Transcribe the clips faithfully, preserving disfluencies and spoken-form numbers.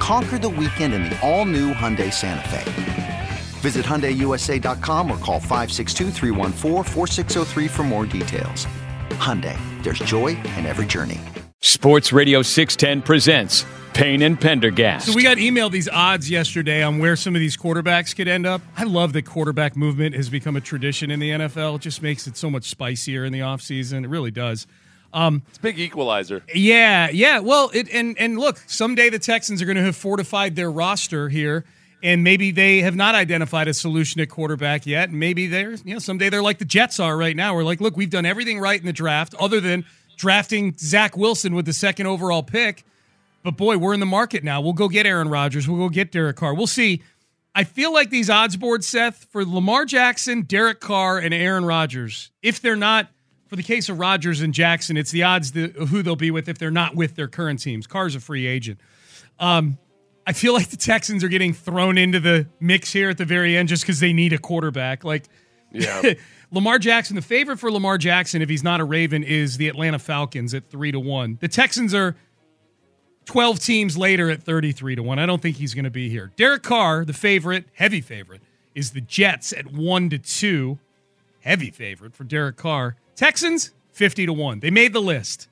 Conquer the weekend in the all-new Hyundai Santa Fe. Visit hyundai u s a dot com or call five six two, three one four, four six zero three for more details. Hyundai, there's joy in every journey. Sports Radio six ten presents Payne and Pendergast. So we got emailed these odds yesterday on where some of these quarterbacks could end up. I love that quarterback movement has become a tradition in the N F L. It just makes it so much spicier in the offseason. It really does. Um, it's a big equalizer. Yeah, yeah. Well, it and and look, someday the Texans are going to have fortified their roster here, and maybe they have not identified a solution at quarterback yet. Maybe they're, you know, someday they're like the Jets are right now. We're like, look, we've done everything right in the draft other than drafting Zach Wilson with the second overall pick. But, boy, we're in the market now. We'll go get Aaron Rodgers. We'll go get Derek Carr. We'll see. I feel like these odds boards, Seth, for Lamar Jackson, Derek Carr, and Aaron Rodgers, if they're not – for the case of Rodgers and Jackson, it's the odds that, who they'll be with if they're not with their current teams. Carr's a free agent. Um, I feel like the Texans are getting thrown into the mix here at the very end just because they need a quarterback. Like, yeah. Lamar Jackson, the favorite for Lamar Jackson, if he's not a Raven, is the Atlanta Falcons at three to one. The Texans are twelve teams later at thirty-three to one. I don't think he's going to be here. Derek Carr, the favorite, heavy favorite, is the Jets at one to two. Heavy favorite for Derek Carr. Texans, fifty to one. They made the list.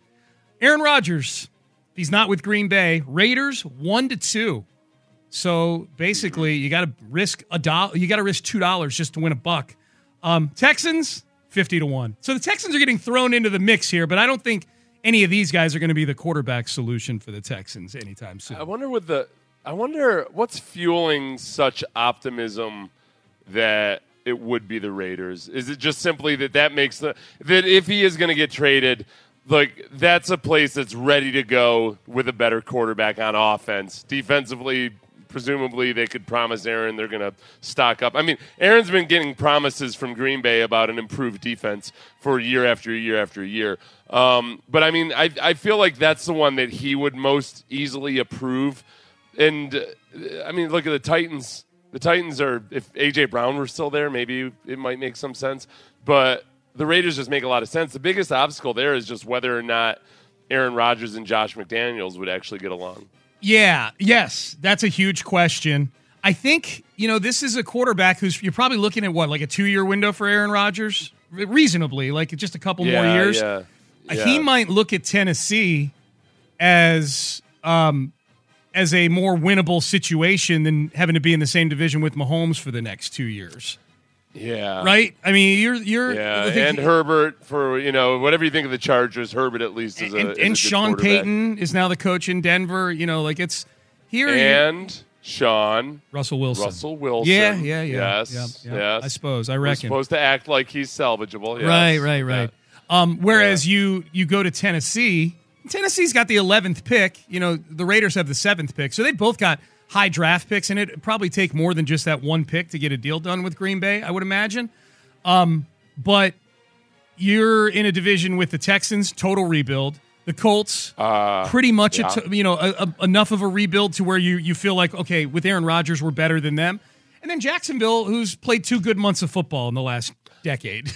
Aaron Rodgers, he's not with Green Bay. Raiders, one to two. So basically, you got to risk a dollar. You got to risk two dollars just to win a buck. Um, Texans, fifty to one. So the Texans are getting thrown into the mix here, but I don't think any of these guys are going to be the quarterback solution for the Texans anytime soon. I wonder what the I wonder what's fueling such optimism that it would be the Raiders. Is it just simply that that makes the that if he is going to get traded, like that's a place that's ready to go with a better quarterback on offense. Defensively, presumably they could promise Aaron they're going to stock up. I mean, Aaron's been getting promises from Green Bay about an improved defense for year after year after year. Um, but I mean, I I feel like that's the one that he would most easily approve. And uh, I mean, look at the Titans. The Titans are, if A J. Brown were still there, maybe it might make some sense. But the Raiders just make a lot of sense. The biggest obstacle there is just whether or not Aaron Rodgers and Josh McDaniels would actually get along. Yeah, yes, that's a huge question. I think, you know, this is a quarterback who's, you're probably looking at what, like a two-year window for Aaron Rodgers? Reasonably, like just a couple yeah, more years. Yeah, yeah. He might look at Tennessee as um, – as a more winnable situation than having to be in the same division with Mahomes for the next two years. Yeah. Right? I mean, you're... you're yeah, and he, Herbert for, you know, whatever you think of the Chargers, Herbert at least is and, a is And a Sean Payton is now the coach in Denver. You know, like it's... here. And here. Sean... Russell Wilson. Russell Wilson. Yeah, yeah, yeah. Yes, yes. Yeah, yes. I suppose, I reckon. We're supposed to act like he's salvageable. Yes. Right, right, right. Yeah. Um, whereas yeah. you you go to Tennessee... Tennessee's got the eleventh pick. You know, the Raiders have the seventh pick. So they both got high draft picks, and it'd probably take more than just that one pick to get a deal done with Green Bay, I would imagine. Um, but you're in a division with the Texans, total rebuild. The Colts, uh, pretty much, yeah. a t- you know, a, a, enough of a rebuild to where you, you feel like, okay, with Aaron Rodgers, we're better than them. And then Jacksonville, who's played two good months of football in the last decade.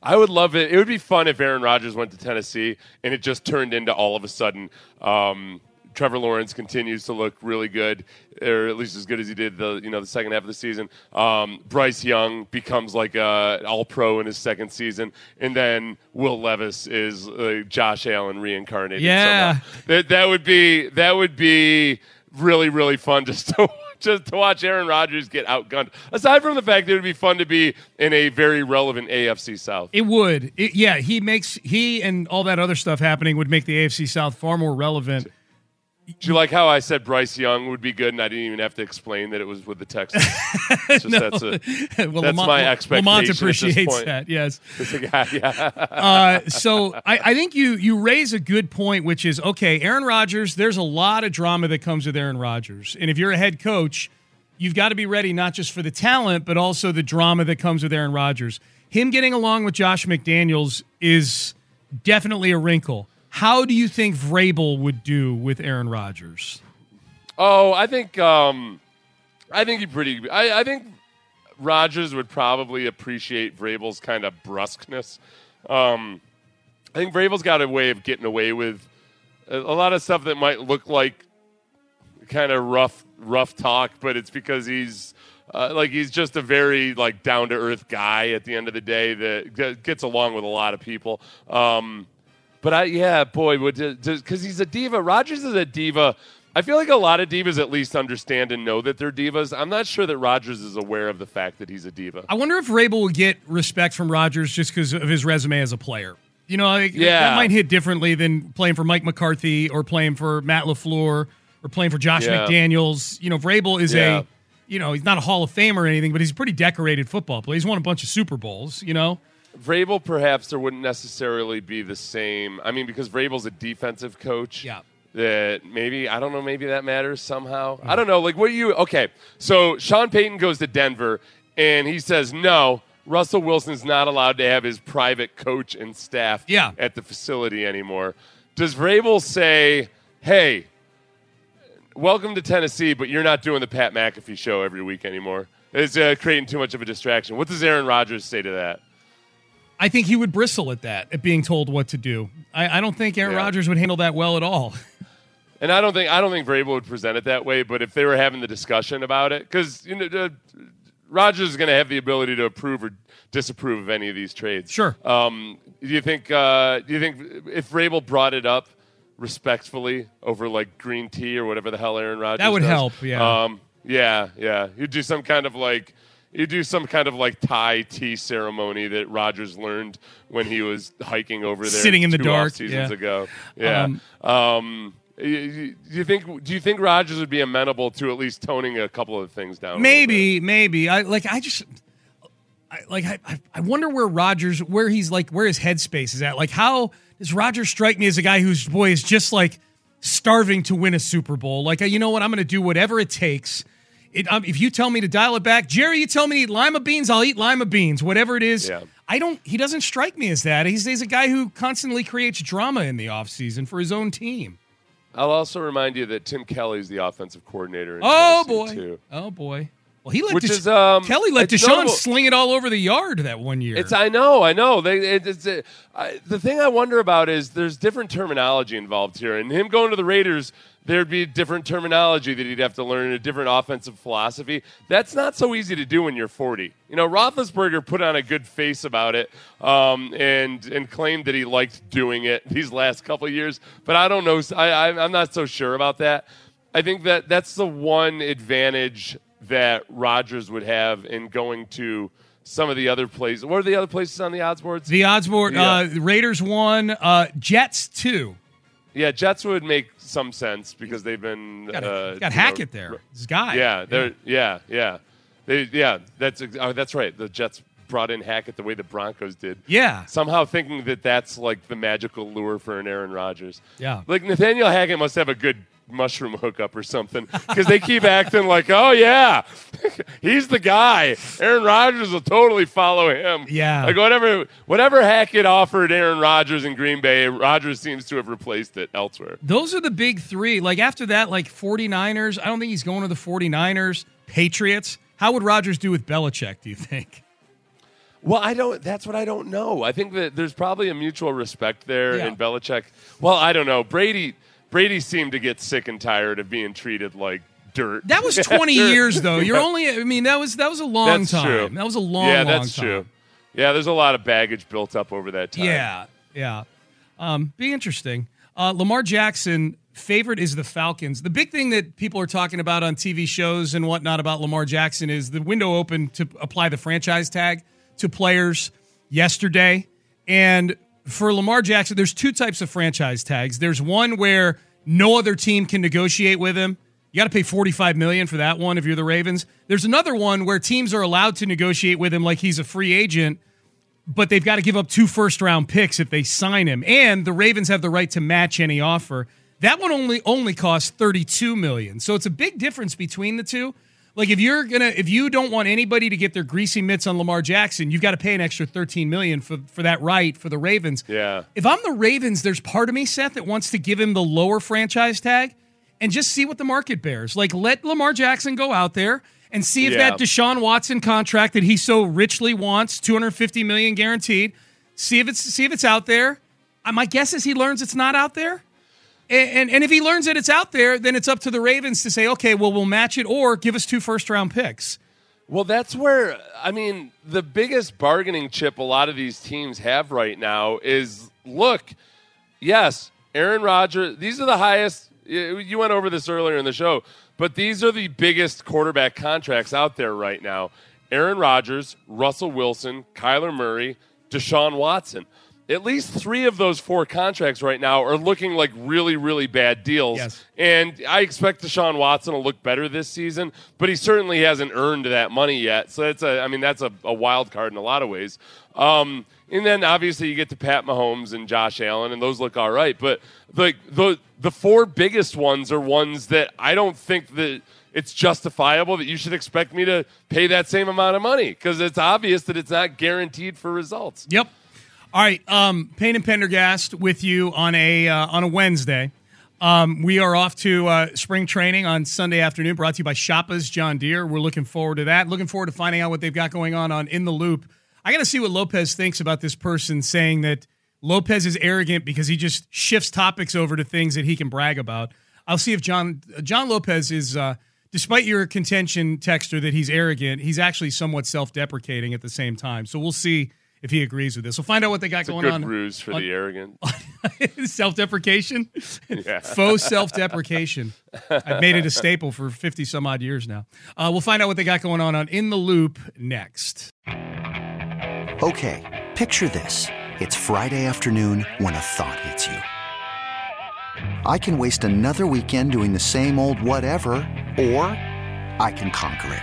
I would love it. It would be fun if Aaron Rodgers went to Tennessee and it just turned into all of a sudden um, Trevor Lawrence continues to look really good, or at least as good as he did the you know the second half of the season. Um, Bryce Young becomes like an all-pro in his second season, and then Will Levis is uh, Josh Allen reincarnated. Yeah, somehow. that that would be that would be really really fun just to. Just to watch Aaron Rodgers get outgunned. Aside from the fact that it would be fun to be in a very relevant A F C South. It would. It, yeah, he makes he and all that other stuff happening would make the A F C South far more relevant. Do you like how I said Bryce Young would be good, and I didn't even have to explain that it was with the Texans? It's just, no. That's, a, well, that's Lamont, my expectation. Lamont appreciates that. Yes. Guy, yeah. uh, so I, I think you you raise a good point, which is okay. Aaron Rodgers. There's a lot of drama that comes with Aaron Rodgers, and if you're a head coach, you've got to be ready not just for the talent, but also the drama that comes with Aaron Rodgers. Him getting along with Josh McDaniels is definitely a wrinkle. How do you think Vrabel would do with Aaron Rodgers? Oh, I think um, I think he pretty. I, I think Rodgers would probably appreciate Vrabel's kind of brusqueness. Um, I think Vrabel's got a way of getting away with a, a lot of stuff that might look like kind of rough, rough talk, but it's because he's uh, like he's just a very like down to earth guy. At the end of the day, that gets along with a lot of people. Um, But, I yeah, boy, would because he's a diva. Rodgers is a diva. I feel like a lot of divas at least understand and know that they're divas. I'm not sure that Rodgers is aware of the fact that he's a diva. I wonder if Vrabel will get respect from Rodgers just because of his resume as a player. You know, like, yeah. that might hit differently than playing for Mike McCarthy or playing for Matt LaFleur or playing for Josh yeah. McDaniels. You know, Vrabel is yeah. a, you know, he's not a Hall of Famer or anything, but he's a pretty decorated football player. He's won a bunch of Super Bowls, you know. Vrabel, perhaps there wouldn't necessarily be the same. I mean, because Vrabel's a defensive coach. Yeah. That maybe, I don't know, maybe that matters somehow. Mm-hmm. I don't know. Like, what do you, okay. So Sean Payton goes to Denver and he says, no, Russell Wilson's not allowed to have his private coach and staff yeah. at the facility anymore. Does Vrabel say, hey, welcome to Tennessee, but you're not doing the Pat McAfee show every week anymore? It's uh, creating too much of a distraction. What does Aaron Rodgers say to that? I think he would bristle at that, at being told what to do. I, I don't think Aaron yeah. Rodgers would handle that well at all. And I don't think I don't think Vrabel would present it that way. But if they were having the discussion about it, because you know, uh, Rodgers is going to have the ability to approve or disapprove of any of these trades. Sure. Um, do you think? Uh, do you think if Vrabel brought it up respectfully over like green tea or whatever the hell Aaron Rodgers, that would does, help. Yeah. Um, yeah. Yeah. You'd do some kind of like. You do some kind of like Thai tea ceremony that Rodgers learned when he was hiking over there, sitting in the dark, seasons yeah. ago. Yeah. Um, um, do you think? Do you think Rodgers would be amenable to at least toning a couple of things down? Maybe, maybe. I like. I just I, like. I, I wonder where Rodgers, where he's like, where his headspace is at. Like, how does Rodgers strike me as a guy whose boy is just like starving to win a Super Bowl? Like, you know what? I'm going to do whatever it takes. It, um, if you tell me to dial it back, Jerry, you tell me to eat lima beans, I'll eat lima beans, whatever it is. Yeah. I don't. He doesn't strike me as that. He's, he's a guy who constantly creates drama in the offseason for his own team. I'll also remind you that Tim Kelly's the offensive coordinator in oh, Tennessee, boy. too. Oh, boy. Well, he let Which Desha- is, um, Kelly let Deshaun notable. sling it all over the yard that one year. It's I know, I know. They, it, it's, it, I, the thing I wonder about is there's different terminology involved here. And him going to the Raiders, there'd be different terminology that he'd have to learn, a different offensive philosophy. That's not so easy to do when you're forty. You know, Roethlisberger put on a good face about it um, and and claimed that he liked doing it these last couple of years. But I don't know. I, I, I'm not so sure about that. I think that that's the one advantage that Rodgers would have in going to some of the other places. What are the other places on the odds boards? The odds board, yeah. uh, Raiders one, uh, Jets two. Yeah, Jets would make some sense because they've been got, a, uh, got Hackett know, there. This guy. Yeah, yeah, yeah, yeah. They, yeah, that's oh, that's right. The Jets brought in Hackett the way the Broncos did. Yeah. Somehow thinking that that's like the magical lure for an Aaron Rodgers. Yeah. Like Nathaniel Hackett must have a good mushroom hookup or something because they keep acting like, oh yeah, he's the guy. Aaron Rodgers will totally follow him. Yeah, like whatever whatever Hackett offered Aaron Rodgers in Green Bay, Rodgers seems to have replaced it elsewhere. Those are the big three. Like after that, like 49ers, I don't think he's going to the 49ers. Patriots. How would Rodgers do with Belichick, do you think? Well, I don't. That's what I don't know. I think that there's probably a mutual respect there yeah. in Belichick. Well, I don't know. Brady. Brady seemed to get sick and tired of being treated like dirt. That was twenty years, though. You're only, I mean, that was that was a long that's time. True. That was a long, yeah, long time. Yeah, that's true. Yeah, there's a lot of baggage built up over that time. Yeah, yeah. Um, be interesting. Uh, Lamar Jackson, favorite is the Falcons. The big thing that people are talking about on T V shows and whatnot about Lamar Jackson is the window open to apply the franchise tag to players yesterday. And for Lamar Jackson, there's two types of franchise tags. There's one where No other team can negotiate with him. You got to pay forty-five million dollars for that one if you're the Ravens. There's another one where teams are allowed to negotiate with him like he's a free agent, but they've got to give up two first-round picks if they sign him, and the Ravens have the right to match any offer. That one only only costs thirty-two million dollars, so it's a big difference between the two. Like if you're gonna, if you don't want anybody to get their greasy mitts on Lamar Jackson, you've got to pay an extra thirteen million dollars for for that right for the Ravens. Yeah. If I'm the Ravens, there's part of me, Seth, that wants to give him the lower franchise tag and just see what the market bears. Like let Lamar Jackson go out there and see if yeah. that Deshaun Watson contract that he so richly wants, two hundred fifty million dollars guaranteed, see if it's see if it's out there. My guess is he learns it's not out there. And, and and if he learns that it's out there, then it's up to the Ravens to say, okay, well, we'll match it or give us two first-round picks. Well, that's where, I mean, the biggest bargaining chip a lot of these teams have right now is, look, yes, Aaron Rodgers, these are the highest, you went over this earlier in the show, but these are the biggest quarterback contracts out there right now. Aaron Rodgers, Russell Wilson, Kyler Murray, Deshaun Watson. At least three of those four contracts right now are looking like really, really bad deals. Yes. And I expect Deshaun Watson to look better this season, but he certainly hasn't earned that money yet. So that's a, I mean, that's a, a wild card in a lot of ways. Um, and then obviously you get to Pat Mahomes and Josh Allen, and those look all right. But the the the four biggest ones are ones that I don't think that it's justifiable that you should expect me to pay that same amount of money because it's obvious that it's not guaranteed for results. Yep. All right, um, Payne and Pendergast with you on a uh, on a Wednesday. Um, we are off to uh, spring training on Sunday afternoon, brought to you by Shoppa's John Deere. We're looking forward to that. Looking forward to finding out what they've got going on on In the Loop. I got to see what Lopez thinks about this person saying that Lopez is arrogant because he just shifts topics over to things that he can brag about. I'll see if John uh, John Lopez is, uh, despite your contention, Texter, that he's arrogant, he's actually somewhat self-deprecating at the same time. So we'll see if he agrees with this. We'll find out what they got it's going a good on. Good ruse for on, the arrogant. Self-deprecation? Yeah. Faux self-deprecation. I've made it a staple for fifty-some-odd years now. Uh, we'll find out what they got going on on In the Loop next. Okay, picture this. It's Friday afternoon when a thought hits you. I can waste another weekend doing the same old whatever, or I can conquer it.